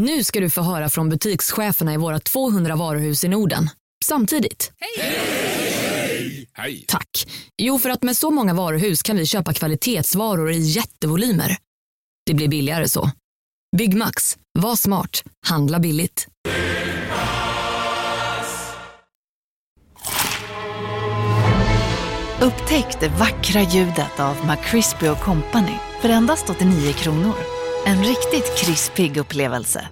Nu ska du få höra från butikscheferna i våra 200 varuhus i Norden. Samtidigt. Hej! Hej! Hej! Tack. Jo, för att med så många varuhus kan vi köpa kvalitetsvaror i jättevolymer. Det blir billigare så. Big Max. Var smart. Handla billigt. Upptäck det vackra ljudet av McCrispy & Company för endast 89 kronor. En riktigt krispig upplevelse.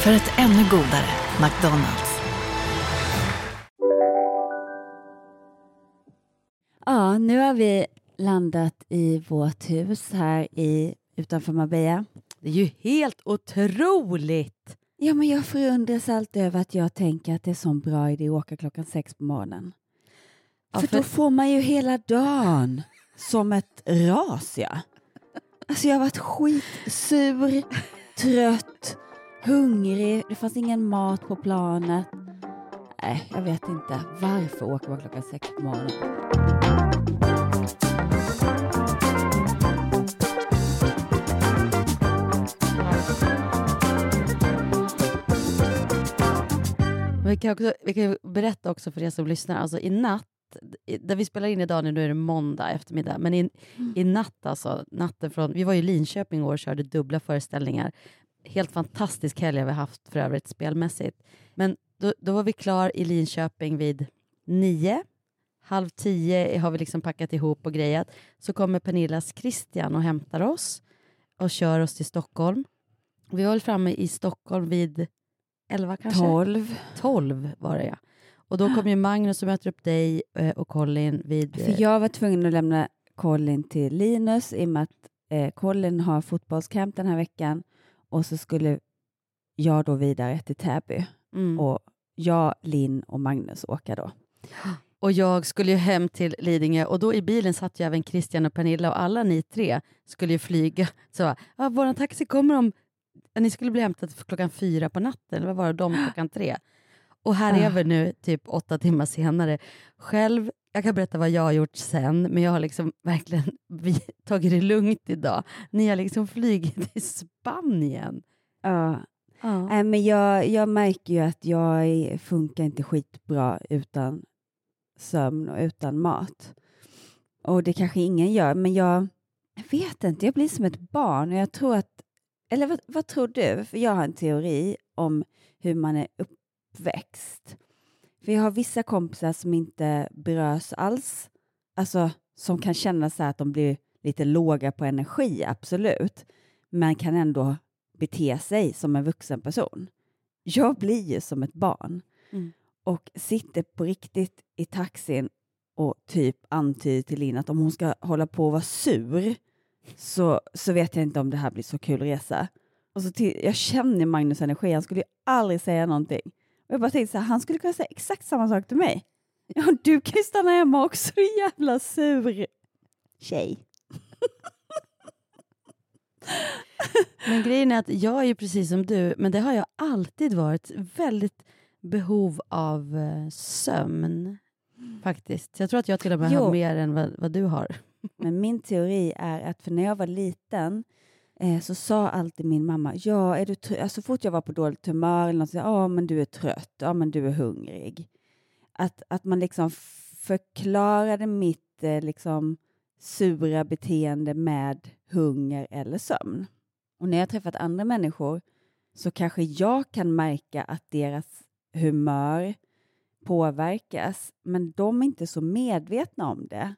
För ett ännu godare McDonalds. Ja, nu har vi landat i vårt hus här utanför Marbella. Det är ju helt otroligt! Ja, men jag förundras alltid över att jag tänker att det är så bra idé att åka klockan 6 på morgonen. Ja, för då får man ju hela dagen som ett ras, ja. Alltså jag har varit skitsur, trött, hungrig. Det fanns ingen mat på planet. Nej, jag vet inte. Varför åker man klockan 6 på morgonen? Vi kan berätta också för er som lyssnar. Alltså i natt. Där vi spelar in idag nu är det måndag eftermiddag. Men i natt alltså, natten från, vi var ju i Linköping igår och körde dubbla föreställningar. Helt fantastisk helg har vi haft för övrigt spelmässigt. Men då var vi klar i Linköping vid 9. 9:30 har vi liksom packat ihop och grejat. Så kommer Pernillas Christian och hämtar oss. Och kör oss till Stockholm. Vi var väl framme i Stockholm vid 11 kanske? 12 var det ja. Och då kom ju Magnus och möter upp dig och Colin vid... För jag var tvungen att lämna Colin till Linus i och med att Colin har fotbollskamp den här veckan. Och så skulle jag då vidare till Täby. Mm. Och jag, Linn och Magnus åker då. Och jag skulle ju hem till Lidingö. Och då i bilen satt ju även Christian och Pernilla och alla ni tre skulle ju flyga. Så våran taxi kommer om... Ni skulle bli hämtat klockan 4 på natten. Eller vad var det? De klockan 3. Och här är vi nu typ 8 timmar senare. Själv, jag kan berätta vad jag har gjort sen. Men jag har liksom verkligen tagit det lugnt idag. Ni har liksom flygit till Spanien. Ja. Men jag märker ju att jag funkar inte skitbra utan sömn och utan mat. Och det kanske ingen gör. Men jag vet inte, jag blir som ett barn. Och jag tror att, eller vad tror du? För jag har en teori om hur man är uppväxt. För jag har vissa kompisar som inte berörs alls. Alltså som kan känna så här att de blir lite låga på energi, absolut. Men kan ändå bete sig som en vuxen person. Jag blir ju som ett barn. Mm. Och sitter på riktigt i taxin och typ antyder till Lina att om hon ska hålla på och vara sur så vet jag inte om det här blir så kul resa. Och så jag känner Magnus energi, han skulle ju aldrig säga någonting. Och jag bara tänkte så här, han skulle kunna säga exakt samma sak till mig. Ja, du kan ju stanna hemma också, jävla sur tjej. Men grejen är att jag är ju precis som du, men det har jag alltid varit väldigt behov av sömn faktiskt. Jag tror att jag till och med har mer än vad du har. Men min teori är att för när jag var liten så sa alltid min mamma, ja, är du trött? Alltså fort jag var på dåligt humör eller något så, ja, men du är trött, ja, men du är hungrig. Att man liksom förklarade mitt liksom sura beteende med hunger eller sömn. Och när jag träffat andra människor så kanske jag kan märka att deras humör påverkas, men de är inte så medvetna om det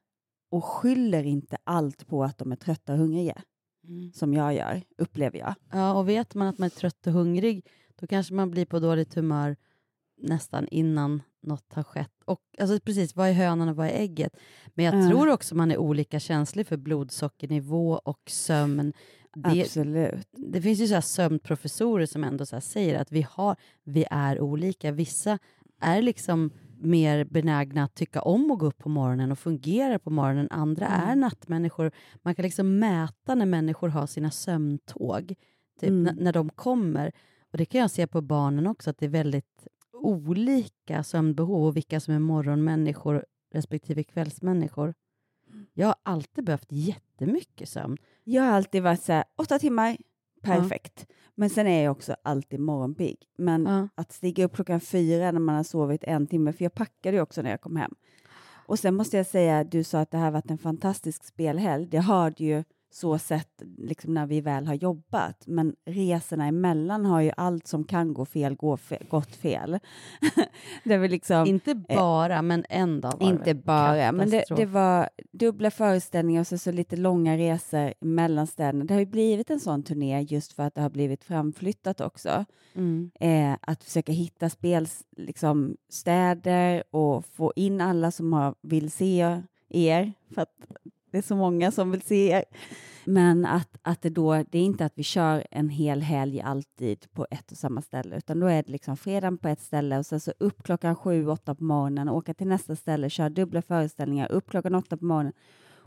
och skyller inte allt på att de är trötta och hungriga. Mm. Som jag gör, upplever jag. Ja, och vet man att man är trött och hungrig, då kanske man blir på dåligt humör nästan innan något har skett. Och alltså precis, vad är hönan och vad är ägget? Men jag tror också man är olika känslig för blodsockernivå och sömn. Absolut. Det finns ju så här sömnprofessorer som ändå så här säger att vi är olika. Vissa är liksom mer benägna att tycka om att gå upp på morgonen och fungera på morgonen. Andra är nattmänniskor. Man kan liksom mäta när människor har sina sömntåg. Typ när de kommer. Och det kan jag se på barnen också. Att det är väldigt olika sömnbehov. Och vilka som är morgonmänniskor respektive kvällsmänniskor. Jag har alltid behövt jättemycket sömn. Jag har alltid varit så här, 8 timmar. perfekt. Mm. Men sen är jag också alltid morgonpigg. Men att stiga upp klockan 4 när man har sovit 1 timme. För jag packade ju också när jag kom hem. Och sen måste jag säga, du sa att det här varit en fantastisk spelhelg. Det hörde ju så sett liksom när vi väl har jobbat. Men resorna emellan har ju allt som kan gå fel, gått fel. Det var liksom, inte bara, men ändå. Inte bara, men det var dubbla föreställningar och så lite långa resor mellan städerna. Det har ju blivit en sån turné just för att det har blivit framflyttat också. Mm. Att försöka hitta liksom, städer och få in alla som vill se er. För att det är så många som vill se er. Men att det är inte att vi kör en hel helg alltid på ett och samma ställe. Utan då är det liksom fredag på ett ställe. Och sen så upp klockan 7-8 på morgonen. Åka till nästa ställe. Kör dubbla föreställningar. Upp klockan 8 på morgonen.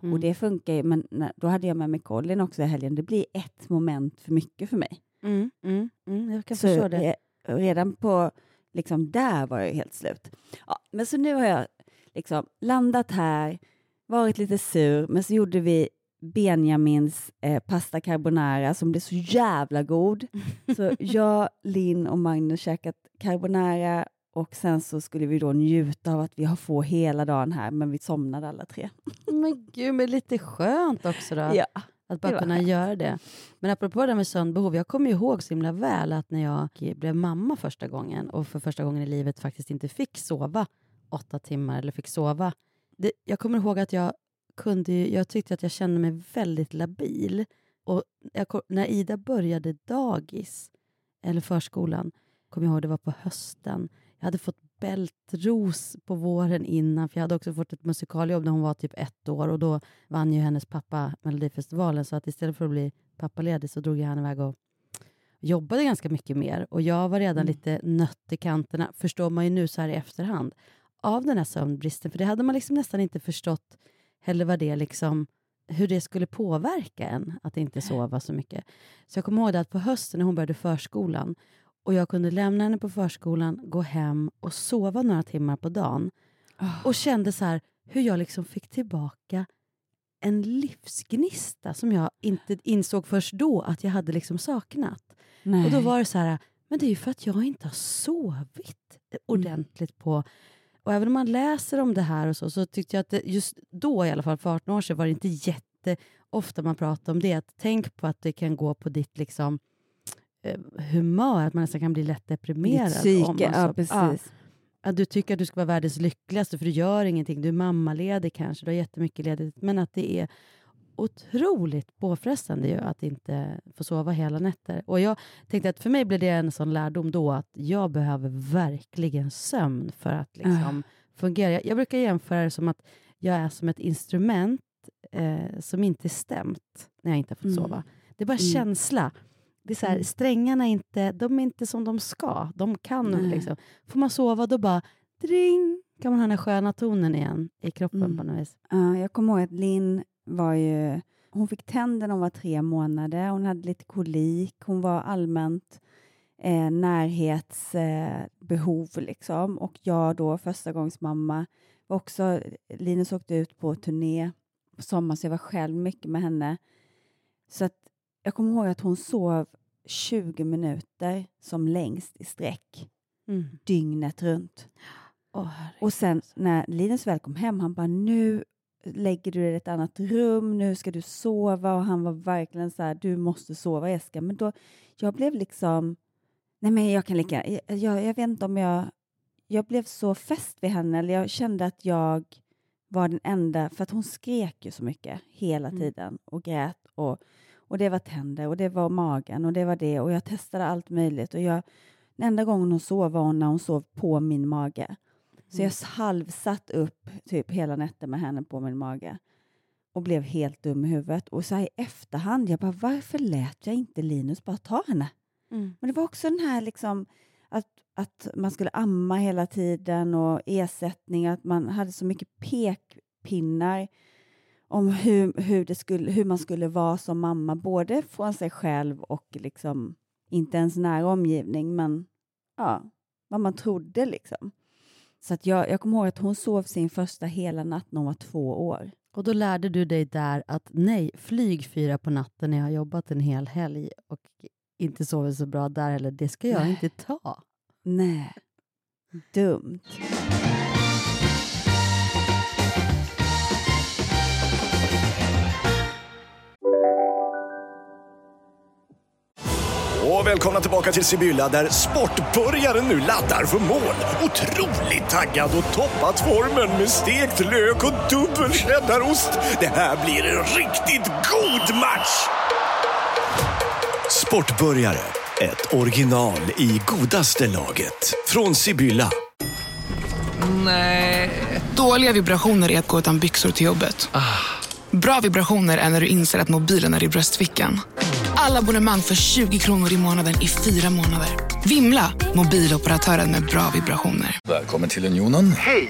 Mm. Och det funkar ju. Men då hade jag med mig Colin också i helgen. Det blir ett moment för mycket för mig. Jag kan förstå det. Redan på liksom där var jag helt slut. Ja, men så nu har jag liksom landat här. Varit lite sur, men så gjorde vi Benjamins pasta carbonara som blev så jävla god. Så jag, Linn och Magnus käkat carbonara och sen så skulle vi då njuta av att vi har få hela dagen här, men vi somnade alla tre. Men gud, men lite skönt också då. Ja. Att bara kunna göra det. Men apropå det med sömnbehov. Jag kommer ihåg så himla väl att när jag blev mamma första gången och för första gången i livet faktiskt inte fick sova 8 timmar eller fick sova. Jag kommer ihåg att jag tyckte att jag kände mig väldigt labil. Och när Ida började dagis eller förskolan, kommer jag ihåg det var på hösten. Jag hade fått bältros på våren innan, för jag hade också fått ett musikaljobb när hon var typ 1 år. Och då vann ju hennes pappa Melodifestivalen, så att istället för att bli pappaledig så drog jag henne iväg och jobbade ganska mycket mer. Och jag var redan lite nött i kanterna, förstår man ju nu så här i efterhand, av den här sömnbristen. För det hade man liksom nästan inte förstått heller vad det liksom, hur det skulle påverka en att inte sova så mycket. Så jag kommer ihåg att på hösten när hon började förskolan och jag kunde lämna henne på förskolan, gå hem och sova några timmar på dagen. Och kände så här hur jag liksom fick tillbaka en livsgnista som jag inte insåg först då att jag hade liksom saknat. Nej. Och då var det så här, men det är ju för att jag inte har sovit ordentligt på. Och även om man läser om det här och så tyckte jag att det, just då i alla fall för 18 år sedan var det inte jätteofta man pratade om det. Att tänk på att det kan gå på ditt liksom humör, att man nästan kan bli lätt deprimerad. Ditt psyke, ja precis. Att du tycker att du ska vara världens lyckligaste för du gör ingenting, du är mammaledig kanske, du har jättemycket ledigt. Men att det är otroligt påfrestande ju att inte få sova hela nätter. Och jag tänkte att för mig blev det en sån lärdom då att jag behöver verkligen sömn för att liksom fungera. Jag brukar jämföra det som att jag är som ett instrument som inte är stämt när jag inte har fått sova. Det är bara känsla. Det är så här, strängarna är inte som de ska. De kan liksom. Får man sova då bara dring, kan man ha den sköna tonen igen i kroppen på något vis. Jag kommer ihåg att Linn hon fick tänderna, hon var 3 månader. Hon hade lite kolik. Hon var allmänt närhetsbehov liksom. Och jag då, första gångs mamma, var också, Linus åkte ut på turné på sommaren så jag var själv mycket med henne. Så att jag kommer ihåg att hon sov 20 minuter som längst i sträck. Dygnet runt. Och sen när Linus väl kom hem, han bara nu lägger du dig i ett annat rum, nu ska du sova, och han var verkligen så här, du måste sova Eska. Men då, jag blev liksom nej men jag kan lika, jag vet inte om jag blev så fäst vid henne, eller jag kände att jag var den enda, för att hon skrek ju så mycket hela tiden och grät och det var tänder och det var magen och det var det, och jag testade allt möjligt och den enda gången hon sov var när hon sov på min mage. Så jag halvsatt upp typ hela natten med henne på min mage. Och blev helt dum i huvudet. Och så här i efterhand, jag bara, varför lät jag inte Linus bara ta henne? Men det var också den här liksom, att man skulle amma hela tiden. Och ersättning, att man hade så mycket pekpinnar. Om hur man skulle vara som mamma. Både från sig själv och liksom, inte ens nära omgivning. Men ja, vad man trodde liksom. Så att jag kommer ihåg att hon sov sin första hela natt när hon var 2 år. Och då lärde du dig där att nej, flyg 4 på natten när jag har jobbat en hel helg och inte sover så bra där heller. Det ska jag inte ta. Nej, dumt. Och välkomna tillbaka till Sibylla där sportbörjaren nu laddar för mål. Otroligt taggad och toppat formen med stekt lök och dubbel cheddarost. Det här blir en riktigt god match! Sportbörjare, ett original i godaste laget. Från Sibylla. Nej. Dåliga vibrationer är att gå utan byxor till jobbet. Bra vibrationer är när du inser att mobilen är i bröstfickan. Alla abonnemang för 20 kronor i månaden i 4 månader. Vimla, mobiloperatören med bra vibrationer. Välkommen till Unionen. Hej,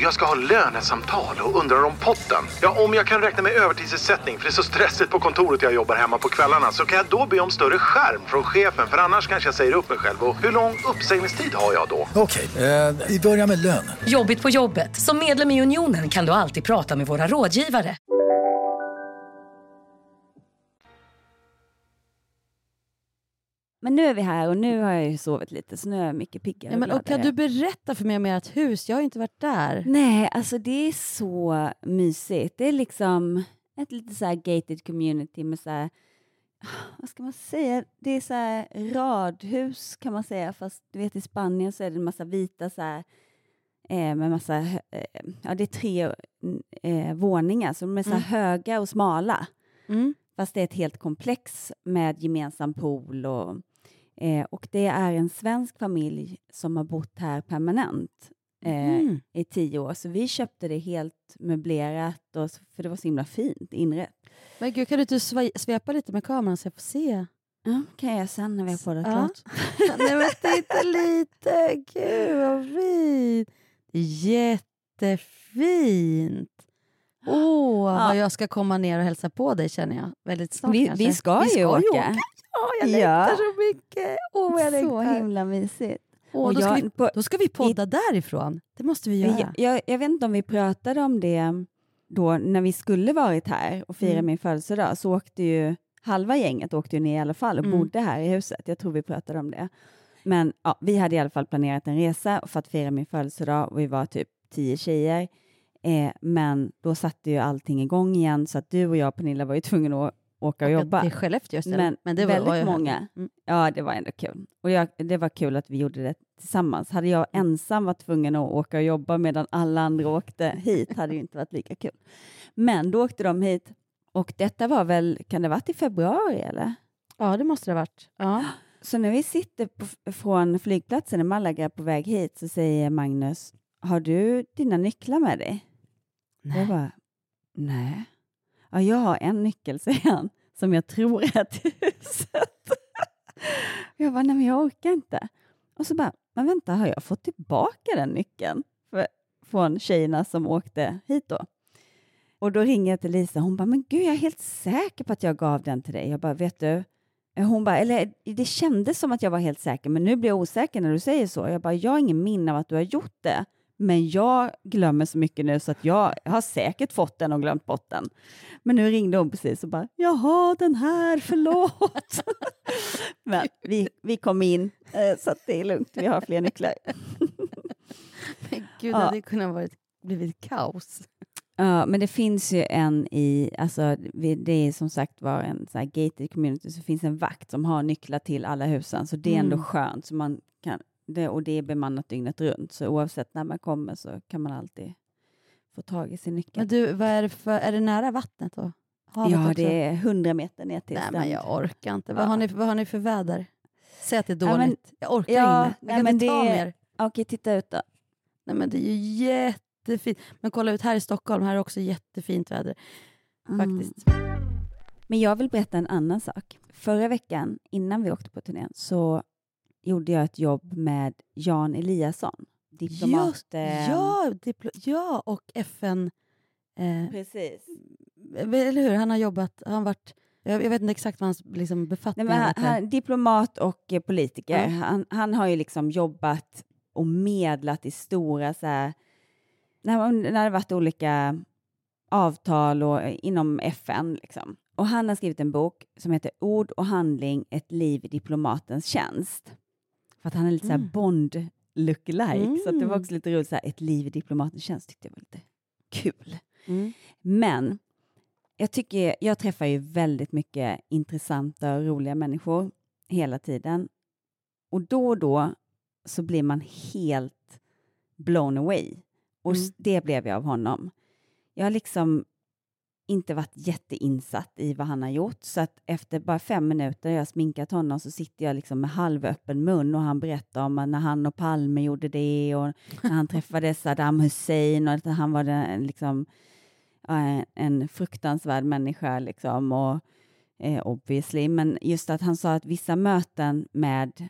jag ska ha lönesamtal och undrar om potten. Ja, om jag kan räkna med övertidsersättning för det är så stressigt på kontoret jag jobbar hemma på kvällarna så kan jag då be om större skärm från chefen för annars kanske jag säger upp mig själv. Och hur lång uppsägningstid har jag då? Okej, vi börjar med lön. Jobbigt på jobbet. Som medlem i Unionen kan du alltid prata med våra rådgivare. Men nu är vi här och nu har jag ju sovit lite så nu är jag mycket piggare och gladare. Och kan du berätta för mig om ert hus? Jag har inte varit där. Nej, alltså det är så mysigt. Det är liksom ett lite så här gated community med så här, vad ska man säga? Det är så här radhus kan man säga. Fast du vet i Spanien så är det en massa vita så här med massa, ja det är 3 våningar så de är så här höga och smala. Mm. Fast det är ett helt komplex med gemensam pool och det är en svensk familj som har bott här permanent i 10 år. Så vi köpte det helt möblerat och, för det var så himla fint inrätt. Men gud, kan du inte svepa lite med kameran så jag får se? Ja, kan jag sen när vi har på det klart. Nej men titta lite, gud vad fint. Jättefint. Vad jag ska komma ner och hälsa på dig känner jag väldigt snart. Vi ska ju åka. Ja, jag längtar så mycket. Så himla mysigt. Då ska vi podda därifrån. Det måste vi göra. Jag vet inte om vi pratade om det då när vi skulle varit här och fira min födelsedag så åkte ju halva gänget åkte ju ner i alla fall och bodde här i huset. Jag tror vi pratade om det. Men ja, vi hade i alla fall planerat en resa för att fira min födelsedag och vi var typ 10 tjejer. Men då satte ju allting igång igen så att du och jag och Pernilla var ju tvungna att åka och jobba. Till Skellefteå just det. Men det var väldigt många. Ja, det var ändå kul. Och det var kul att vi gjorde det tillsammans. Hade jag ensam varit tvungen att åka och jobba medan alla andra åkte hit hade ju inte varit lika kul. Men då åkte de hit och detta var väl, kan det ha varit i februari eller? Ja, det måste det ha varit. Ja. Så när vi sitter från flygplatsen i Malaga på väg hit så säger Magnus, har du dina nycklar med dig? Nej. Jag bara, nej. Ja, jag har en nyckel, säger han. Som jag tror är till huset. Jag bara, nej men jag orkar inte. Och så bara, men vänta, har jag fått tillbaka den nyckeln? Från tjejerna som åkte hit då. Och då ringer jag till Lisa. Hon bara, men gud jag är helt säker på att jag gav den till dig. Jag bara, vet du? Hon bara, eller det kändes som att jag var helt säker. Men nu blir jag osäker när du säger så. Jag bara, jag har ingen minne av att du har gjort det. Men jag glömmer så mycket nu så att jag har säkert fått den och glömt bort den. Men nu ringde hon precis och bara, jaha den här, förlåt. Men vi kom in så att det är lugnt, vi har fler nycklar. Men gud, hade det kunnat blivit kaos. Ja, men det finns ju det är som sagt var en så här gated community så finns en vakt som har nycklar till alla husen. Så det är ändå skönt så man kan... Och det är bemannat dygnet runt. Så oavsett när man kommer så kan man alltid få tag i sin nyckel. Men du, vad är det är det nära vattnet då? Havet det är 100 meter ner till. Nej men jag orkar inte. Vad har ni för väder? Säg att det är dåligt. Men, jag orkar inte. Jag kan inte ta mer. Okej, titta ut då. Nej men det är ju jättefint. Men kolla ut här i Stockholm. Här är också jättefint väder. Faktiskt. Men jag vill berätta en annan sak. Förra veckan innan vi åkte på turnén så... gjorde jag ett jobb med Jan Eliasson. Diplomat, och FN. Precis. Eller hur? Han har jobbat. Han varit, jag vet inte exakt vad hans liksom, befattning är. Diplomat och politiker. Ja. Han har ju liksom jobbat och medlat i stora så här. När det varit olika avtal och inom FN liksom. Och han har skrivit en bok som heter Ord och handling, ett liv i diplomatens tjänst. För att han är lite så här Bond lookalike. Så att det var också lite roligt så här, ett liv i diplomatens tjänst tyckte jag var lite kul. Men jag träffar ju väldigt mycket intressanta och roliga människor hela tiden. Och då så blir man helt blown away. Och det blev jag av honom. Jag har liksom inte varit jätteinsatt i vad han har gjort. Så att efter bara 5 minuter jag har sminkat honom så sitter jag liksom med halvöppen mun. Och han berättar om när han och Palme gjorde det. Och när han träffade Saddam Hussein. Och att han var liksom en fruktansvärd människa liksom. Och obviously. Men just att han sa att vissa möten med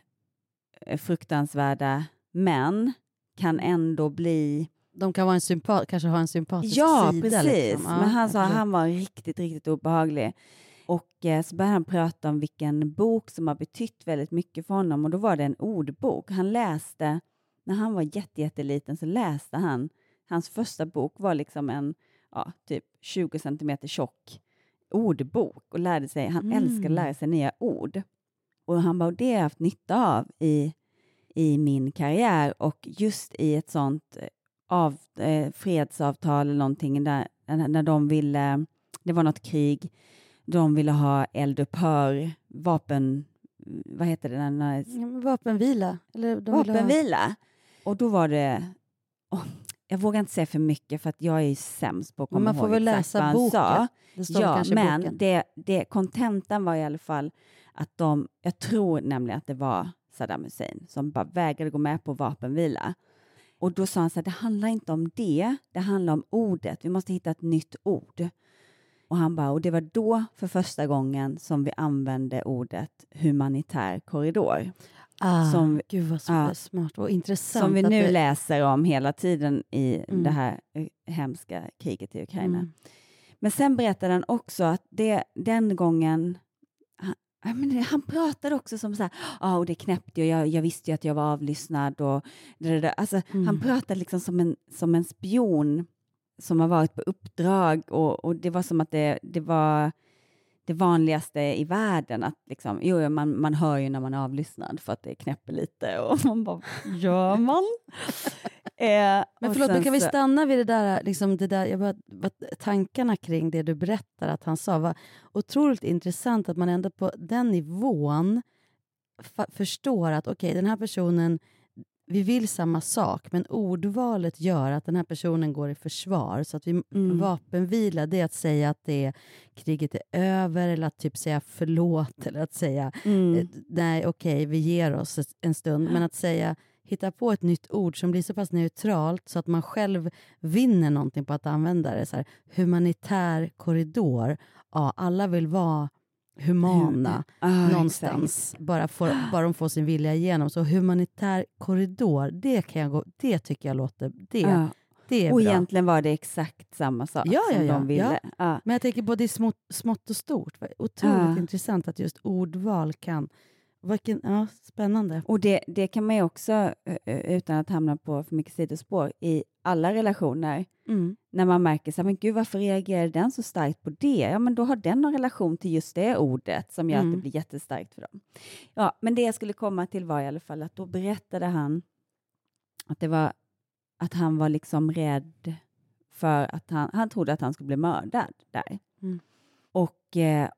fruktansvärda män kan ändå bli... De kan vara kanske ha en sympatisk sida. Precis. Liksom. Ja, precis. Men han sa att han var riktigt, riktigt obehaglig. Och så började han prata om vilken bok som har betytt väldigt mycket för honom. Och då var det en ordbok. Han läste, när han var jätteliten så läste han. Hans första bok var liksom en typ 20 centimeter tjock ordbok. Och lärde sig, han älskade att lära sig nya ord. Och han bara, det har jag haft nytta av i min karriär. Och just i ett sånt... fredsavtal eller någonting där, när de ville, det var något krig, de ville ha eldupphör, vapenvila eller de vapenvila och då var det jag vågar inte säga för mycket för att jag är ju sämst på att komma ihåg. Man får väl läsa boken. Det står kanske men boken. Det kontentan var i alla fall att jag tror nämligen att det var Saddam Hussein som bara vägrade gå med på vapenvila. Och då sa han så här, det handlar inte om det. Det handlar om ordet. Vi måste hitta ett nytt ord. Och han bara, och det var då för första gången som vi använde ordet humanitär korridor. Gud vad smart och intressant. Som vi nu läser om hela tiden i det här hemska kriget i Ukraina. Men sen berättade han också att den gången... Han pratade också som så här, och det knäppte och jag visste ju att jag var avlyssnad och det. Alltså, han pratade liksom som en spion som har varit på uppdrag och det var som att det var det vanligaste i världen att liksom, man hör ju när man är avlyssnad för att det knäpper lite och man bara, gör man? Men förlåt, men kan vi stanna vid det där, liksom det där tankarna kring det du berättar att han sa var otroligt intressant att man ändå på den nivån förstår att okej, den här personen, vi vill samma sak men ordvalet gör att den här personen går i försvar så att vi vapenvila, det är att säga att det kriget är över eller att typ säga förlåt eller att säga nej okej, vi ger oss en stund men att säga hitta på ett nytt ord som blir så pass neutralt så att man själv vinner någonting på att använda det. Så här, humanitär korridor. Ja, alla vill vara humana någonstans. Exakt. Bara de får sin vilja igenom. Så humanitär korridor, det tycker jag låter... Det är och bra. Egentligen var det exakt samma sak som de ville. Ja. Men jag tänker både i smått och stort. Otroligt intressant att just ordval kan... spännande. Och det kan man ju också, utan att hamna på för mycket sidospår, i alla relationer. När man märker så här, men gud varför reagerar den så starkt på det? Ja, men då har den någon relation till just det ordet som gör att det blir jättestarkt för dem. Ja, men det jag skulle komma till var i alla fall att då berättade han att det var att han var liksom rädd för att han trodde att han skulle bli mördad där.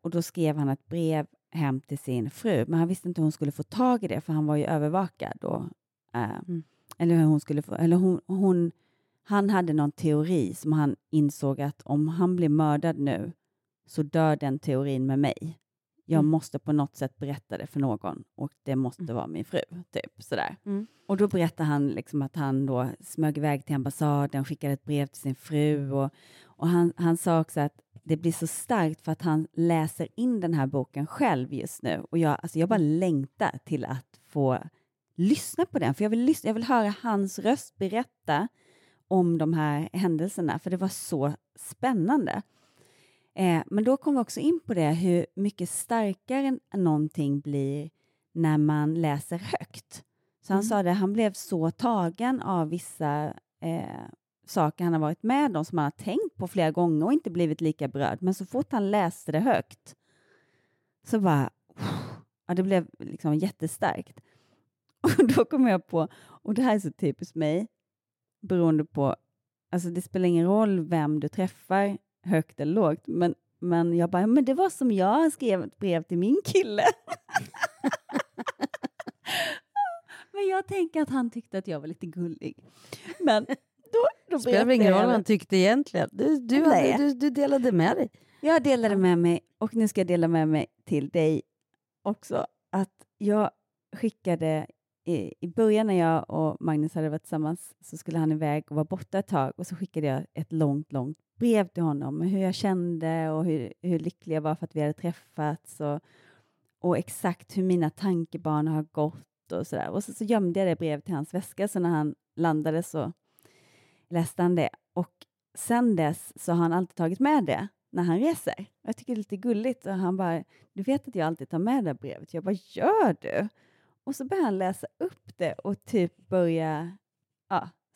Och då skrev han ett brev hem till sin fru. Men han visste inte hur hon skulle få tag i det. För han var ju övervakad. Och, eller hur hon skulle få... Eller han hade någon teori som han insåg att om han blir mördad nu så dör den teorin med mig. Jag måste på något sätt berätta det för någon. Och det måste vara min fru. Typ sådär. Och då berättar han liksom att han då smög iväg till ambassaden och skickade ett brev till sin fru. Och han sa också att det blir så starkt för att han läser in den här boken själv just nu. Och jag bara längtar till att få lyssna på den. För jag vill höra hans röst berätta om de här händelserna. För det var så spännande. Men då kom vi också in på det. Hur mycket starkare någonting blir när man läser högt. Så han sa det. Han blev så tagen av vissa saker han har varit med om som han har tänkt på flera gånger och inte blivit lika berörd. Men så fort han läste det högt så bara, ja, det blev liksom jättestarkt. Och då kom jag på, och det här är så typiskt mig, beroende på, alltså det spelar ingen roll vem du träffar, högt eller lågt, men jag bara, men det var som jag skrev ett brev till min kille. Men jag tänker att han tyckte att jag var lite gullig. Men då spelar ingen roll vad han tyckte egentligen. Du delade med dig. Jag delade med mig, och nu ska jag dela med mig till dig också. Att jag skickade i början, när jag och Magnus hade varit tillsammans, så skulle han iväg och vara borta ett tag. Och så skickade jag ett långt brev till honom. Hur jag kände och hur lycklig jag var för att vi hade träffats. Och exakt hur mina tankebanor har gått och sådär. Och så gömde jag det brevet till hans väska. Så när han landade så läste han det. Och sen dess så har han alltid tagit med det när han reser. Jag tycker det är lite gulligt. Och han bara, du vet att jag alltid tar med det brevet. Jag bara, gör du? Och så började han läsa upp det och typ börja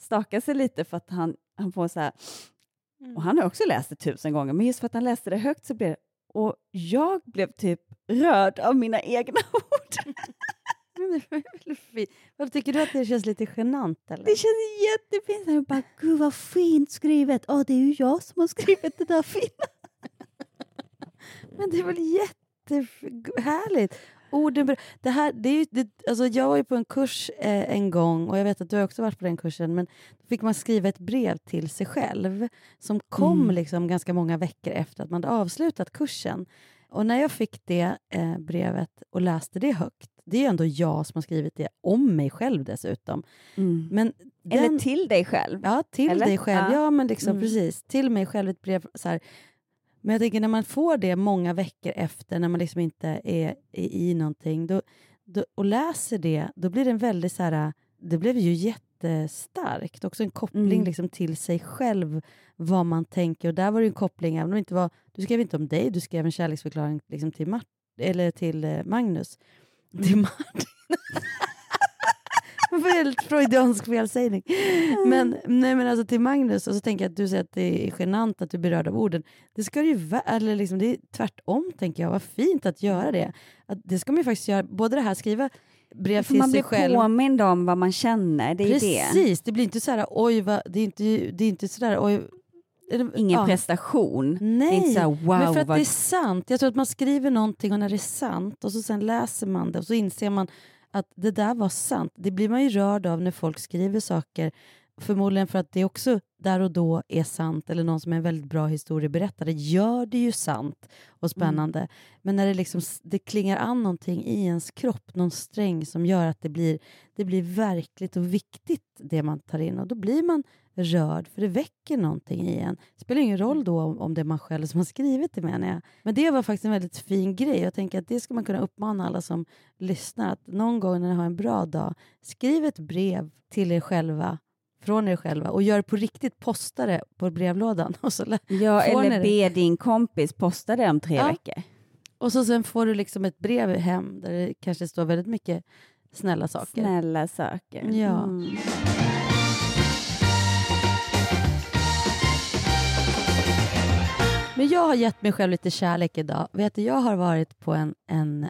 staka sig lite. För att han får så här. Och han har också läst det 1000 gånger. Men just för att han läste det högt så blev det. Och jag blev typ rörd av mina egna ord. Vad tycker du, att det känns lite genant? Eller? Det känns jättefint. Jag bara, gud vad fint skrivet. Ja, det är ju jag som har skrivit det där fina. Men det är väl jättehärligt. Orden, det här, det är ju, alltså jag var ju på en kurs en gång, och jag vet att du har också varit på den kursen, men då fick man skriva ett brev till sig själv som kom liksom ganska många veckor efter att man hade avslutat kursen. Och när jag fick det brevet och läste det högt, det är ju ändå jag som har skrivit det om mig själv dessutom. Mm. Men eller till dig själv. Ja, till eller? Dig själv. Ja, men liksom precis. Till mig själv ett brev så här. Men jag tänker, när man får det många veckor efter, när man liksom inte är i någonting då, och läser det, då blir det en väldigt så här, det blev ju jättestarkt. Också en koppling liksom till sig själv, vad man tänker. Och där var det en koppling, även om det inte var, du skrev inte om dig, du skrev en kärleksförklaring liksom till eller till Magnus. Till Martin. Väldigt freudiansk felsägning. Men nej, men alltså till Magnus. Och så tänker jag att du säger att det är genant att du berörd av orden. Det ska ju eller liksom, det är tvärtom, tänker jag. Vad fint att göra det. Att det ska man ju faktiskt göra. Både det här, skriva brev till sig själv. Man blir påmind om vad man känner. Det är precis. Det blir inte så här, oj, vad, det är inte så där, oj. Ingen prestation. Nej, det är inte så här, wow, men för att det är sant. Jag tror att man skriver någonting och när det är sant, och så sen läser man det och så inser man att det där var sant. Det blir man ju rörd av när folk skriver saker. Förmodligen för att det också där och då är sant. Eller någon som är en väldigt bra historieberättare gör det ju sant och spännande. Men när det liksom, det klingar an någonting i ens kropp. Någon sträng som gör att det blir verkligt och viktigt det man tar in. Och då blir man rörd, för det väcker någonting i en. Det spelar ingen roll då om det är man själv som har skrivit det, menar jag. Men det var faktiskt en väldigt fin grej. Jag tänker att det ska man kunna uppmana alla som lyssnar. Att någon gång när ni har en bra dag, skriv ett brev till er själva. Från er själva. Och gör på riktigt, postare på brevlådan. Och så eller be din kompis posta det om 3 veckor. Och så sen får du liksom ett brev hem. Där det kanske står väldigt mycket snälla saker. Snälla saker. Ja. Mm. Men jag har gett mig själv lite kärlek idag. Vet du, jag har varit på en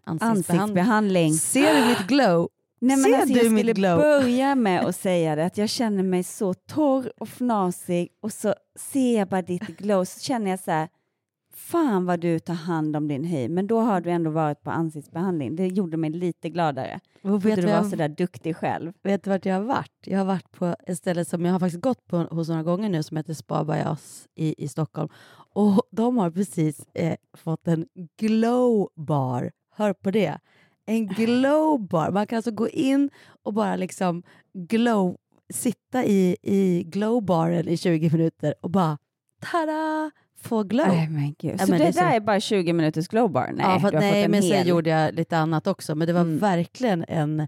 ansiktsbehandling. Ser du mitt glow? Nej, men alltså, jag skulle börja med att säga det, att jag känner mig så torr och fnasig, och så ser jag bara ditt glow, så känner jag så här, fan vad du tar hand om din hy. Men då har du ändå varit på ansiktsbehandling. Det gjorde mig lite gladare. Och vet du var så där duktig själv. Vet du vart jag har varit? Jag har varit på ett ställe som jag har faktiskt gått på hos några gånger nu, som heter Spa By Us i Stockholm. Och de har precis fått en glow bar. Hör på det. En glow bar. Man kan alltså gå in och bara liksom glow, sitta i glow baren i 20 minuter och bara tada, få glow. Nej, men gud. Så det där är bara 20 minuters glow bar? Nej, ja, men sen gjorde jag lite annat också. Men det var verkligen en...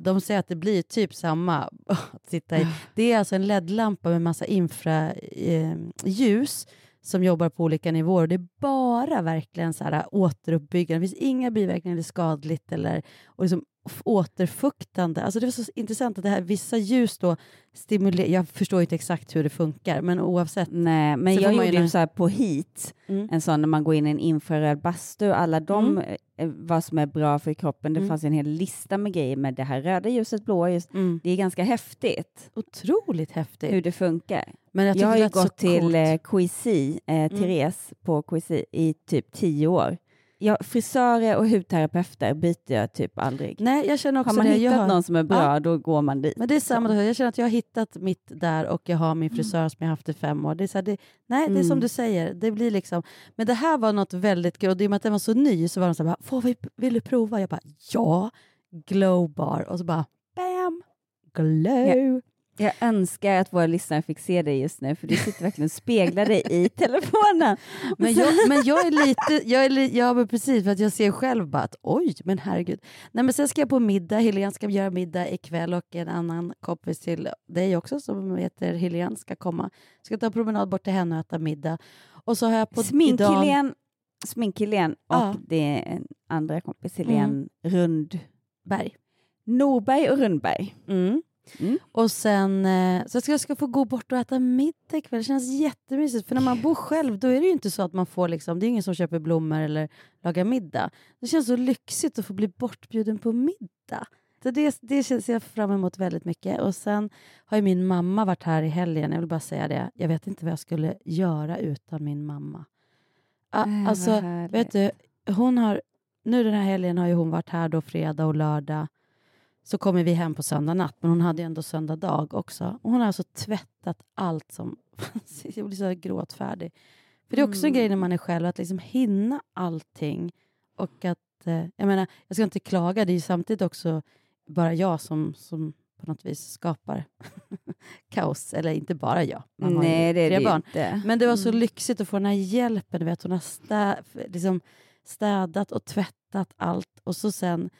de säger att det blir typ samma att sitta i. Det är alltså en LED-lampa med massa infraljus som jobbar på olika nivåer. Det är bara verkligen så här återuppbyggande. Det finns inga biverkningar eller skadligt. Eller, och liksom återfuktande. Alltså det var så intressant att det här vissa ljus då stimulerar. Jag förstår inte exakt hur det funkar, men oavsett. Nej, men jag gjorde ju så här på hit en sån när man går in i en infraröd bastu, alla de vad som är bra för kroppen. Det fanns en hel lista med grejer med det här röda ljuset, blåa ljuset. Mm. Det är ganska häftigt. Otroligt häftigt. Hur det funkar. Men jag har ju gått till Coesie, Therese på Coesie i typ 10 år. Frisörer och hudterapeuter byter jag typ aldrig. Nej, jag känner också har man hittat någon som är bra, då går man dit. Men det är samma. Jag känner att jag har hittat mitt där och jag har min frisör som jag haft i 5 år. Det är så här, det är som du säger. Det blir liksom. Men det här var något väldigt kul. Och i och med att den var så ny så var de så här, vill du prova? Jag bara, ja. Glowbar. Och så bara, bam. Glow. Jag önskar att våra lyssnare fick se dig just nu. För du sitter verkligen och speglar dig i telefonen. Men jag är lite... Jag precis, för att jag ser själv bara att... Oj, men herregud. Nej, men sen ska jag på middag. Helene ska göra middag ikväll. Och en annan kompis till dig också som heter Helene ska komma. Ska ta promenad bort till henne och äta middag. Och så har jag på... Smink Helene och det är en andra kompis Helene Rundberg. Norberg och Rundberg. Mm. Mm. Och sen så jag ska få gå bort och äta middag ikväll. Det känns jättemysigt. För när man bor själv, då är det ju inte så att man får liksom, det är ingen som köper blommor eller lagar middag. Det känns så lyxigt att få bli bortbjuden på middag. Så det känns jag fram emot väldigt mycket. Och sen har ju min mamma varit här i helgen. Jag vill bara säga det. Jag vet inte vad jag skulle göra utan min mamma. Alltså, vet du, hon har nu den här helgen har ju hon varit här då fredag och lördag. Så kommer vi hem på söndag natt. Men hon hade ju ändå söndag dag också. Och hon har alltså tvättat allt som... Jag blir så här gråtfärdig. För det är också en grej när man är själv. Att liksom hinna allting. Och att... Jag menar, jag ska inte klaga. Det är ju samtidigt också bara jag som på något vis skapar kaos. Eller inte bara jag. Man har nej, det är det barn. Inte. Men det var så lyxigt att få den här hjälpen. Du vet, hon har liksom städat och tvättat allt. Och så sen...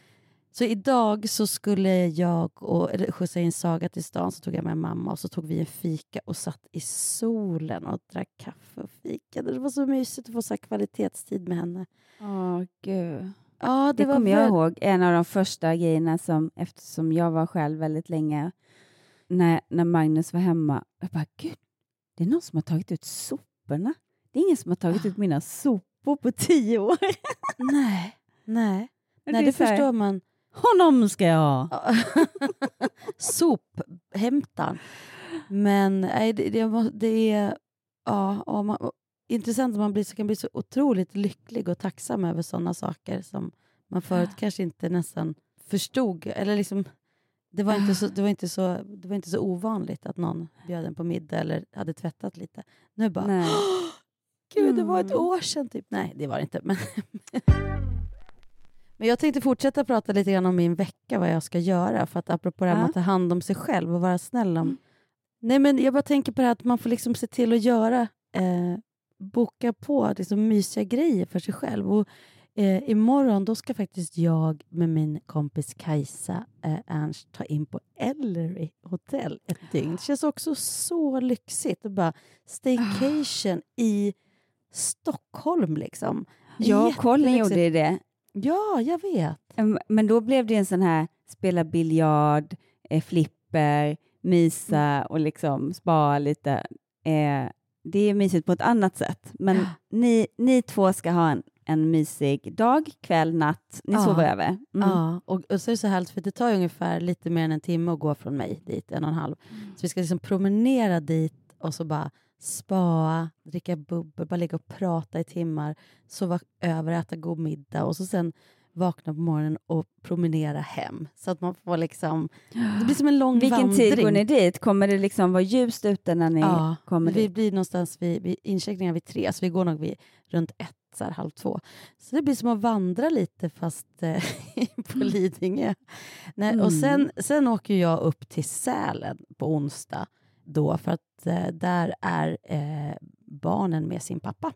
Så idag så skulle jag skjutsa in Saga till stan, så tog jag med mamma och så tog vi en fika och satt i solen och drack kaffe och fika. Det var så mysigt att få så kvalitetstid med henne. Åh, gud. Ja, det kommer jag ihåg. En av de första grejerna som, eftersom jag var själv väldigt länge, när Magnus var hemma, jag bara, gud, det är någon som har tagit ut soporna. Det är ingen som har tagit ut mina sopor på 10 år. Nej. Nej, det förstår man. Honom ska jag ha. Sophämtaren. Men nej, det är intressant att man kan bli så otroligt lycklig och tacksam över sådana saker som man förut kanske inte nästan förstod, eller liksom det var inte så ovanligt att någon bjöd en på middag eller hade tvättat lite. Nu bara gud, det var ett år sedan typ. Nej, det var det inte, men Men jag tänkte fortsätta prata lite grann om min vecka, vad jag ska göra. För att apropå det här med att ta hand om sig själv och vara snäll om. Nej, men jag bara tänker på det här att man får liksom se till att göra, boka på liksom mysiga grejer för sig själv. Och imorgon då ska faktiskt jag med min kompis Kajsa Ernst ta in på Ellery Hotel ett dygn. Det känns också så lyxigt att bara staycation i Stockholm liksom. Ja, Colin gjorde det. Ja, jag vet. Men då blev det en sån här spela biljard, flipper, mysa och liksom spa lite. Det är mysigt på ett annat sätt. Men ni två ska ha en mysig dag, kväll, natt. Ni sover över. Mm. Ja, och så är det så härligt för det tar ungefär lite mer än en timme att gå från mig dit, 1,5. Så vi ska liksom promenera dit och så bara... spa, dricka bubbel, bara ligga och prata i timmar, sova över, äta god middag och så sen vakna på morgonen och promenera hem. Så att man får liksom, det blir som en lång vandring. Vilken tid går ni dit? Kommer det liksom vara ljust ute när ni kommer dit? Vi blir någonstans vid incheckningen vid 3, så vi går nog vid runt 1, så här 1:30. Så det blir som att vandra lite fast på Lidingö. Och sen åker jag upp till Sälen på onsdag. Då för att där är barnen med sin pappa.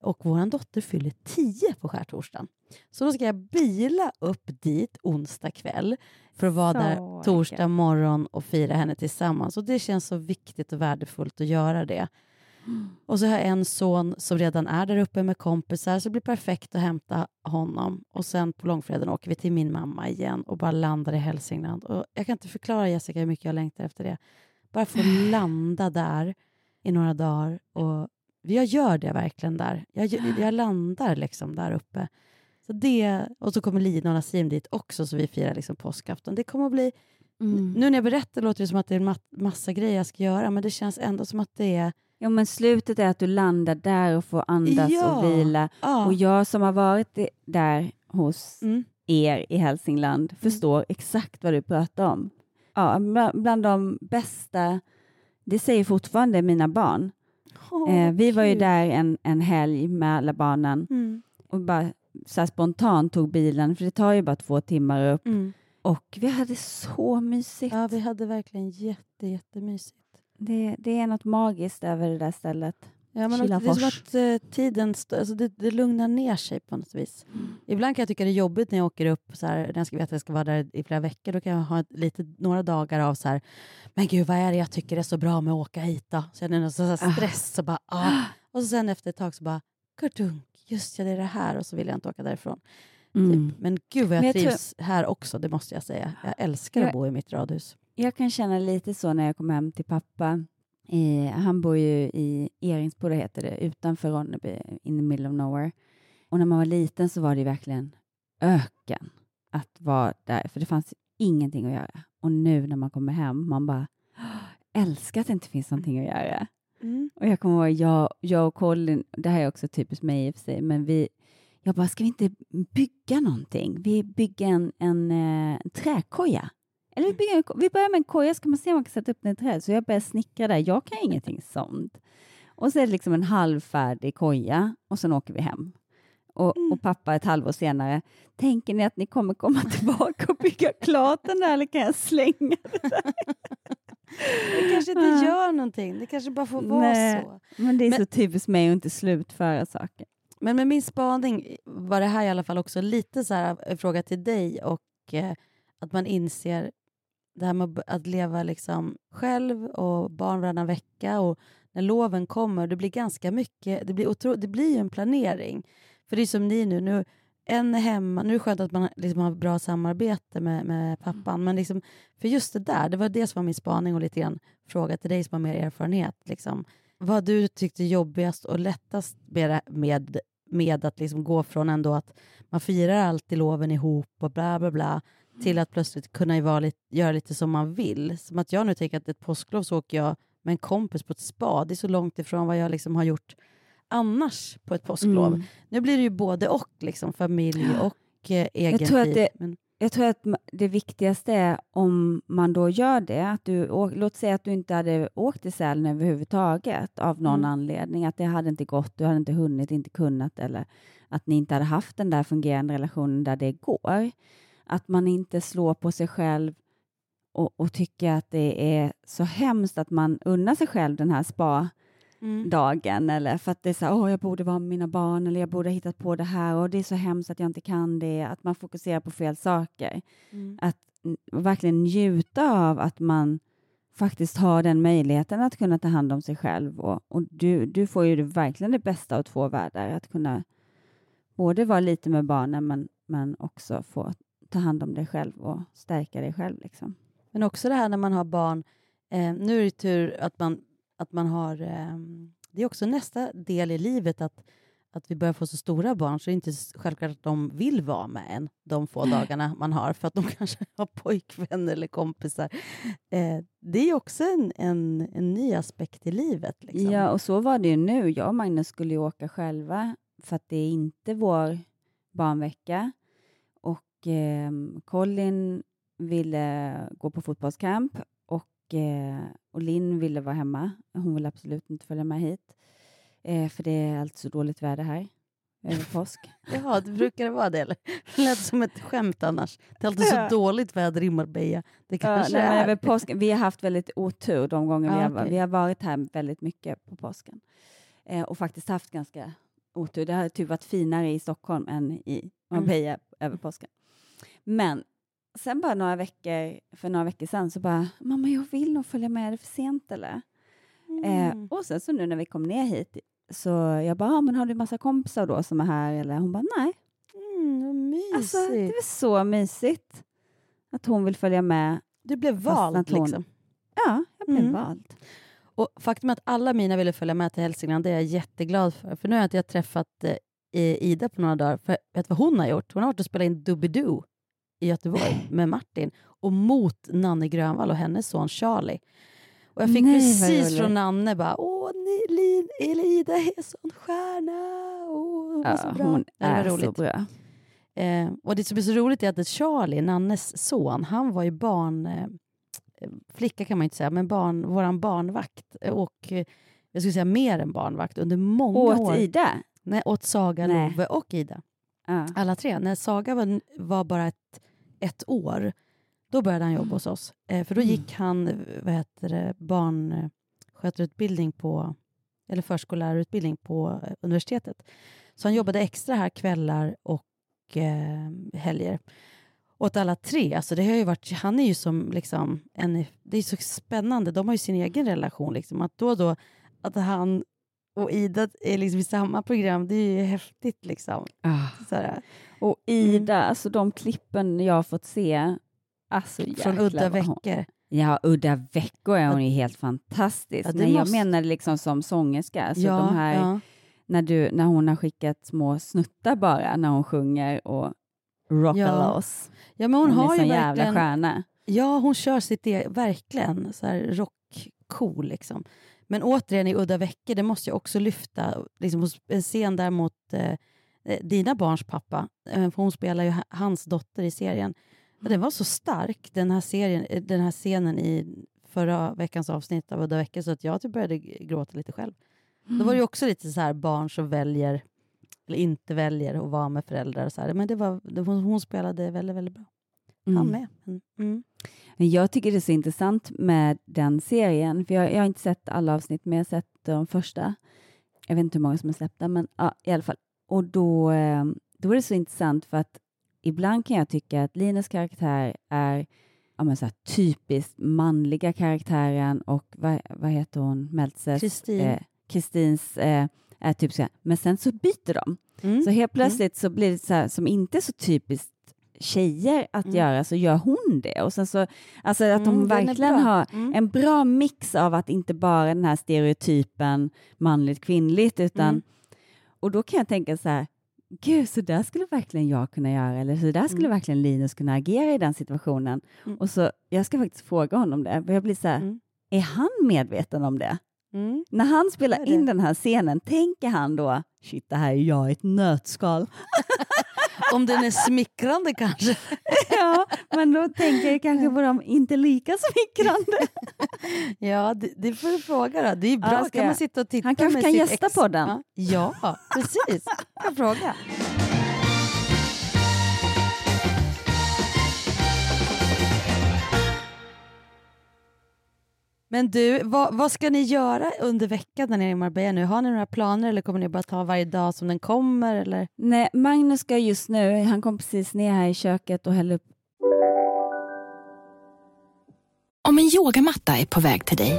Och våran dotter fyller 10 på skärtorsdagen. Så då ska jag bila upp dit onsdag kväll. För att vara där torsdag morgon och fira henne tillsammans. Och det känns så viktigt och värdefullt att göra det. Och så har jag en son som redan är där uppe med kompisar. Så det blir perfekt att hämta honom. Och sen på långfredagen åker vi till min mamma igen. Och bara landar i Hälsingland. Och jag kan inte förklara, Jessica, hur mycket jag längtar efter det. Bara få landa där i några dagar. Och jag gör det verkligen där. Jag landar liksom där uppe. Så det, och så kommer Lina och Nassim dit också. Så vi firar liksom påskafton. Det kommer att bli... Mm. Nu när jag berättar låter det som att det är en massa grejer jag ska göra. Men det känns ändå som att det är... Ja, men slutet är att du landar där och får andas och vila. Ja. Och jag som har varit där hos er i Hälsingland förstår exakt vad du pratar om. Ja, bland de bästa, det säger fortfarande mina barn. Oh, vi var ju där en helg med alla barnen. Mm. Och bara så här spontant tog bilen, för det tar ju bara 2 timmar upp. Mm. Och vi hade så mysigt. Ja, vi hade verkligen jättemysigt. Det är något magiskt över det där stället. Ja, men det är som att tiden alltså det lugnar ner sig på något vis. Ibland kan jag tycka det är jobbigt när jag åker upp så här, när jag ska veta att jag ska vara där i flera veckor. Då kan jag ha några dagar av så här, men gud, vad är det jag tycker är så bra med att åka hit då? Så jag är någon stress och bara Och så sen efter ett tag så bara, kartunk, just ja, det är det här. Och så vill jag inte åka därifrån. Typ. Men gud vad jag trivs här också, det måste jag säga. Jag älskar att bo i mitt radhus. Jag kan känna lite så när jag kommer hem till pappa. Han bor ju i Eringsboda heter det. Utanför Ronneby. In the middle of nowhere. Och när man var liten så var det verkligen öken. Att vara där. För det fanns ingenting att göra. Och nu när man kommer hem. Man bara älskar att det inte finns någonting att göra. Mm. Och jag kommer ihåg. Jag och Colin. Det här är också typiskt mig i och för sig. Men jag bara, ska vi inte bygga någonting? Vi bygger en träkoja. Eller vi börjar med en koja, ska man se om man kan sätta upp den i träd. Så jag börjar snickra där. Jag kan ingenting sånt. Och så är det liksom en halvfärdig koja. Och sen åker vi hem. Och pappa 1 halvår senare. Tänker ni att ni kommer komma tillbaka och bygga klart den där? Eller kan jag slänga det där? Det kanske inte gör någonting. Det kanske bara får vara så. Men det är så typiskt mig att inte slutföra saker. Men med min spaning var det här i alla fall också lite så här fråga till dig. Och att man inser... Det här med att leva liksom själv och barn varannan vecka. Och när loven kommer, det blir ganska mycket. Det blir ju en planering. För det är som ni nu en hemma. Nu är det skönt att man liksom har bra samarbete med pappan. Men liksom, för just det där, det var det som var min spaning. Och lite grann fråga till dig som har mer erfarenhet. Liksom. Vad du tyckte jobbigast och lättast med att liksom gå från ändå att man firar alltid loven ihop och bla bla bla. Till att plötsligt kunna göra lite som man vill. Som att jag nu tänker att ett påsklov så åker jag med en kompis på ett spa. Det är så långt ifrån vad jag liksom har gjort annars på ett påsklov. Mm. Nu blir det ju både och liksom familj och egen tid. Jag tror att det viktigaste är om man då gör det. Att låt säga att du inte hade åkt till Sälen överhuvudtaget av någon anledning. Att det hade inte gått, du hade inte hunnit, inte kunnat. Eller att ni inte hade haft den där fungerande relationen där det går. Att man inte slår på sig själv och tycker att det är så hemskt att man unnar sig själv den här spa-dagen. Eller för att det är så här, jag borde vara med mina barn eller jag borde ha hittat på det här. Och det är så hemskt att jag inte kan det. Att man fokuserar på fel saker. Mm. Att verkligen njuta av att man faktiskt har den möjligheten att kunna ta hand om sig själv. Och du får ju verkligen det bästa av 2 världar. Att kunna både vara lite med barnen men också få... ta hand om dig själv och stärka dig själv liksom. Men också det här när man har barn. Nu är det tur att man har... det är också nästa del i livet att vi börjar få så stora barn. Så det är inte självklart att de vill vara med en de få dagarna man har. För att de kanske har pojkvänner eller kompisar. Det är ju också en ny aspekt i livet. Liksom. Ja, och så var det ju nu. Jag och Magnus skulle ju åka själva. För att det är inte vår barnvecka. Colin ville gå på fotbollskamp och Linn ville vara hemma. Hon ville absolut inte följa med hit. För det är alltså dåligt väder här över påsk. Ja, det brukar vara det. Eller? Det lät som ett skämt annars. Det är alltid så dåligt väder i Marbella. Det kanske är. Över påsken, vi har haft väldigt otur de gånger vi har varit här väldigt mycket på påsken. Och faktiskt haft ganska otur. Det har typ varit finare i Stockholm än i Marbella över påsken. Men sen bara för några veckor sedan så bara, mamma jag vill nog följa med, är det för sent eller? Och sen så nu när vi kom ner hit så jag bara, men har du massa kompisar då som är här? Eller hon bara, nej. Vad mysigt. Alltså det var så mysigt att hon vill följa med. Du blev vald liksom. Ja, jag blev vald. Och faktum att alla mina ville följa med till Hälsingland, det är jag jätteglad för. För nu har jag inte träffat Ida på några dagar. För vet vad hon har gjort? Hon har varit och spelat in Dubbidoo i Göteborg med Martin. Och mot Nanne Grönvall och hennes son Charlie. Och jag fick precis från Nanne bara, åh, Ida är sån stjärna. Åh, hon är så bra. Hon är roligt. Så bra. Och det som är så roligt är att Charlie, Nannes son, han var ju barn... flicka kan man inte säga, men våran barnvakt och jag skulle säga mer än barnvakt under många åt år. Åt Ida? Nej, åt Saga, Love och Ida. Alla tre. När Saga var bara ett år, då började han jobba hos oss. För då gick han barnskötarutbildning på, eller förskollärarutbildning på universitetet. Så han jobbade extra här kvällar och helger. Åt alla tre, alltså det har ju varit, han är ju som liksom en, det är så spännande, de har ju sin egen relation liksom, att då att han och Ida är liksom i samma program, det är ju häftigt liksom. Sådär. Och Ida, alltså de klippen jag har fått se, alltså från Udda veckor. Ja, Udda veckor är hon ju helt fantastisk. Men jag menar liksom som sångerska, alltså de här när hon har skickat små snuttar bara när hon sjunger och rocka loss. Ja, men hon har ju jävla stjärna. Ja, hon kör sitt verkligen så här rock cool liksom. Men återigen i Udda veckor, det måste jag också lyfta liksom en scen där mot dina barns pappa, för hon spelar ju hans dotter i serien. Och den var så stark den här scenen i förra veckans avsnitt av Udda veckor så att jag typ började gråta lite själv. Då var det ju också lite så här barn som väljer eller inte väljer att vara med föräldrar och så här. Men hon spelade väldigt, väldigt bra. Han med. Men jag tycker det är så intressant med den serien. För jag har inte sett alla avsnitt, men jag har sett de första. Jag vet inte hur många som är släppta, men ja, i alla fall. Och då är det så intressant för att ibland kan jag tycka att Linas karaktär är så här typiskt manliga karaktären. Och vad heter hon? Meltses? Kristins... är typ så här. Men sen så byter de. Så helt plötsligt så blir det så här, som inte så typiskt tjejer att göra, så gör hon det. Och sen så, alltså att de verkligen har en bra mix av att inte bara den här stereotypen manligt kvinnligt, utan och då kan jag tänka så här, gud, så där skulle verkligen jag kunna göra, eller så där skulle verkligen Linus kunna agera i den situationen. Och så, jag ska faktiskt fråga honom det. Jag blir så här, är han medveten om det? När han spelar in den här scenen, tänker han då, shit, det här är jag ett nötskal. Om den är smickrande kanske. Ja, men då tänker jag kanske på dem inte lika smickrande. Ja, det får du fråga då. Det är bra, ja, ska man sitta och titta. Han kanske kan gästa på den. Ja, precis. Jag frågar. Men du, vad ska ni göra under veckan när ni är i Marbella nu? Har ni några planer eller kommer ni bara ta varje dag som den kommer? Eller? Nej, Magnus ska just nu, han kom precis ner här i köket och häller upp. Om en yogamatta är på väg till dig,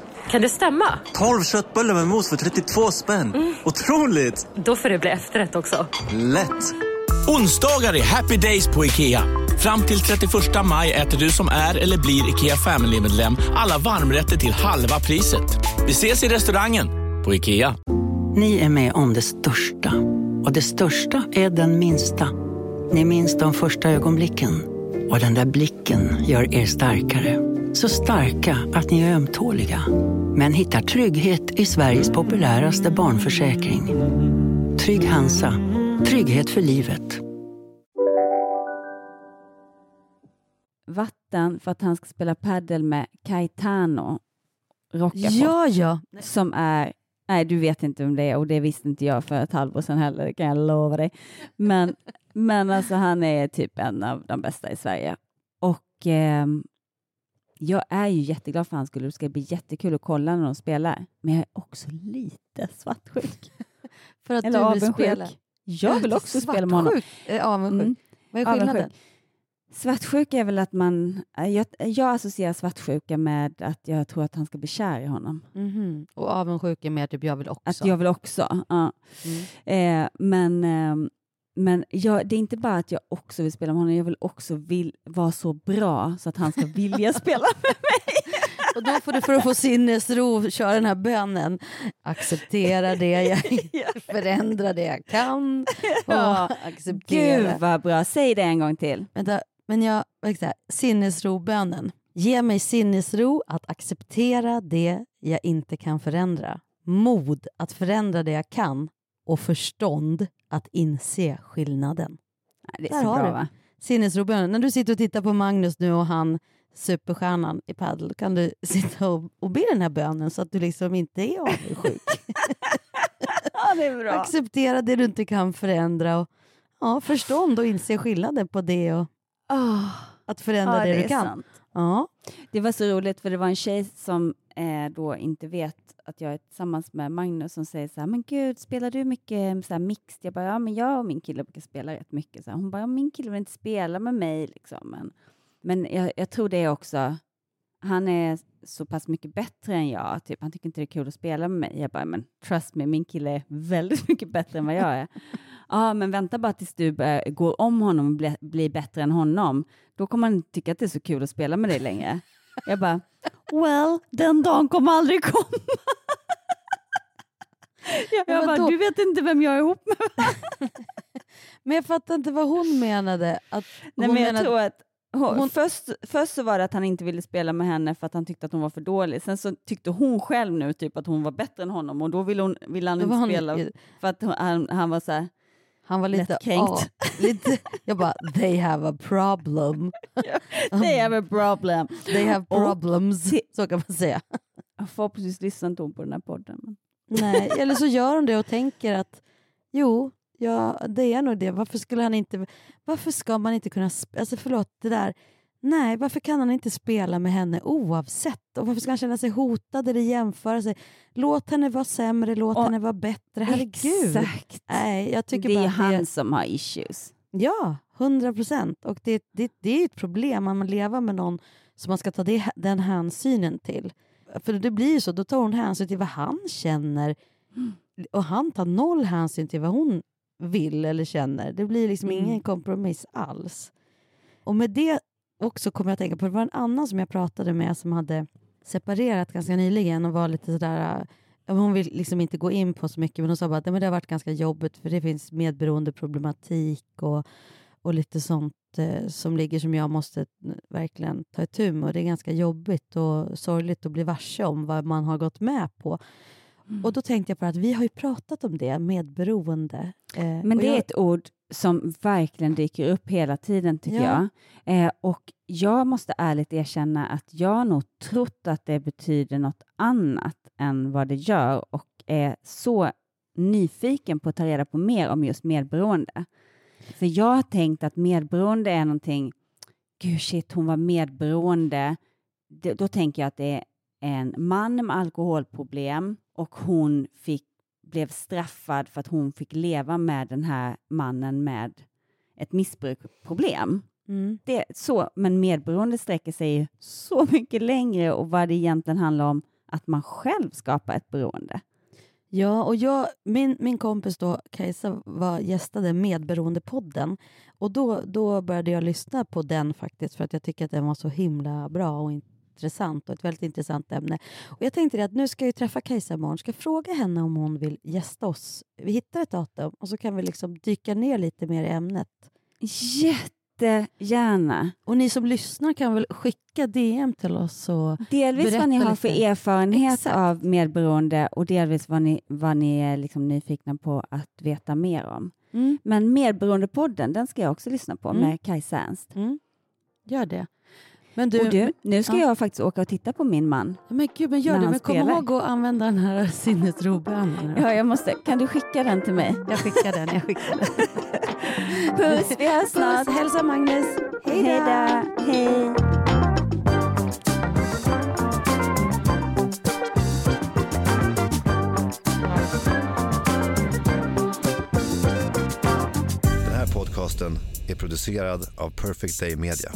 Kan det stämma? 12 köttbullar med mos för 32 spänn. Otroligt! Då får det bli efterrätt också. Lätt! Onsdagar är happy days på IKEA. Fram till 31 maj äter du som är eller blir IKEA Family-medlem alla varmrätter till halva priset. Vi ses i restaurangen på IKEA. Ni är med om det största. Och det största är den minsta. Ni minns de första ögonblicken. Och den där blicken gör er starkare. Så starka att ni är ömtåliga. Men hittar trygghet i Sveriges populäraste barnförsäkring. Trygg Hansa. Trygghet för livet. Vatten för att han ska spela paddel med Caetano. rockar på. Ja. Som är... Nej, du vet inte om det är. Och det visste inte jag för ett halvår sedan heller. Det kan jag lova dig. Men alltså han är typ en av de bästa i Sverige. Och... jag är ju jätteglad för hans skull. Det ska bli jättekul att kolla när de spelar. Men jag är också lite svartsjuk. För att eller du vill spela. Jag vill också spela med honom. Avundsjuk. Vad är skillnaden? Svartsjuk är väl att man... Jag associerar svartsjuka med att jag tror att han ska bli kär i honom. Mm-hmm. Och avundsjuk är med typ jag vill också. Att jag vill också, ja. Mm. Men jag, det är inte bara att jag också vill spela med honom. Jag vill också vara så bra så att han ska vilja spela med mig. Och då får du för att få sinnesro köra den här bönen. Acceptera det jag inte, förändra det jag kan. Acceptera. Gud vad bra, säg det en gång till. Vänta, men jag, sinnesrobönen. Ge mig sinnesro att acceptera det jag inte kan förändra. Mod att förändra det jag kan. Och förstånd att inse skillnaden. Nej, det är där så bra, va? Sinnesrobönen. När du sitter och tittar på Magnus nu och han superstjärnan i paddel, kan du sitta och be den här bönen så att du liksom inte är avundsjuk. Ja, det är bra. Acceptera det du inte kan förändra och förstånd och inse skillnaden på det och att förändra det du kan. Ja. Det var så roligt för det var en tjej som då inte vet att jag är tillsammans med Magnus som säger så här, men gud, spelar du mycket så här mixed? Jag bara, ja, men jag och min kille brukar spela rätt mycket. Så här, hon bara, ja, min kille vill inte spela med mig liksom. Men jag tror det också, han är så pass mycket bättre än jag. Typ, han tycker inte det är kul att spela med mig. Jag bara, men trust me, min kille är väldigt mycket bättre än vad jag är. Men vänta bara tills du går om honom och blir bättre än honom. Då kommer han inte tycka att det är så kul att spela med dig längre. Jag bara, well, den dagen kommer aldrig komma. Jag bara, du vet inte vem jag är ihop med. Men jag fattar inte vad hon menade. Först så var det att han inte ville spela med henne för att han tyckte att hon var för dålig. Sen så tyckte hon själv nu typ att hon var bättre än honom. Och då ville han inte spela för att han var så här. Han var lite kränkt. Jag bara, they have a problem. They have problems. Så kan man säga. Jag får precis lyssna inte på den här podden. Nej, eller så gör de det och tänker att det är nog det. Varför ska man inte kunna varför kan han inte spela med henne oavsett? Och varför ska han känna sig hotad eller jämföra sig? Låt henne vara sämre, henne vara bättre. Herregud. Exakt. Nej, jag tycker bara att det är han som har issues. Ja, 100%. Och det är ett problem om man lever med någon som man ska ta den hänsynen till. För det blir ju så, då tar hon hänsyn till vad han känner. Och han tar noll hänsyn till vad hon vill eller känner. Det blir liksom ingen kompromiss alls. Och med det också kommer jag att tänka på, det var en annan som jag pratade med som hade separerat ganska nyligen och var lite sådär, hon vill liksom inte gå in på så mycket, men hon sa bara att det har varit ganska jobbigt för det finns medberoendeproblematik och lite sånt som ligger som jag måste verkligen ta itu med, och det är ganska jobbigt och sorgligt att bli varse om vad man har gått med på. Och då tänkte jag på att vi har ju pratat om det, medberoende. Men det är ett ord som verkligen dyker upp hela tiden tycker jag. Och jag måste ärligt erkänna att jag nog trott att det betyder något annat än vad det gör. Och är så nyfiken på att ta reda på mer om just medberoende. För jag har tänkt att medberoende är någonting, gud shit, hon var medberoende. Då tänker jag att det är en man med alkoholproblem. Och hon blev straffad för att hon fick leva med den här mannen med ett missbruksproblem. Mm. Men medberoende sträcker sig ju så mycket längre. Och vad det egentligen handlar om, att man själv skapar ett beroende. Ja, och min kompis då, Kajsa, gästade Medberoende-podden. Och då började jag lyssna på den faktiskt. För att jag tycker att den var så himla bra och intressant och ett väldigt intressant ämne. Och jag tänkte att nu ska jag träffa Kajsa imorgon. Ska fråga henne om hon vill gästa oss. Vi hittar ett datum och så kan vi liksom dyka ner lite mer i ämnet. Jättegärna. Och ni som lyssnar kan väl skicka DM till oss och delvis vad ni har för erfarenhet av medberoende och delvis vad ni är liksom nyfikna på att veta mer om. Mm. Men Medberoende-podden, den ska jag också lyssna på med Kajsa Ernst. Mm. Gör det. Men du, nu ska jag faktiskt åka och titta på min man. Men gud, men gör det. Men kom ihåg att använda den här sinnesroben. Ja, jag måste. Kan du skicka den till mig? Jag skickar den. Puss, vi hörs snart. Hälsa Magnus. Hejdå. Hej. Den här podcasten är producerad av Perfect Day Media.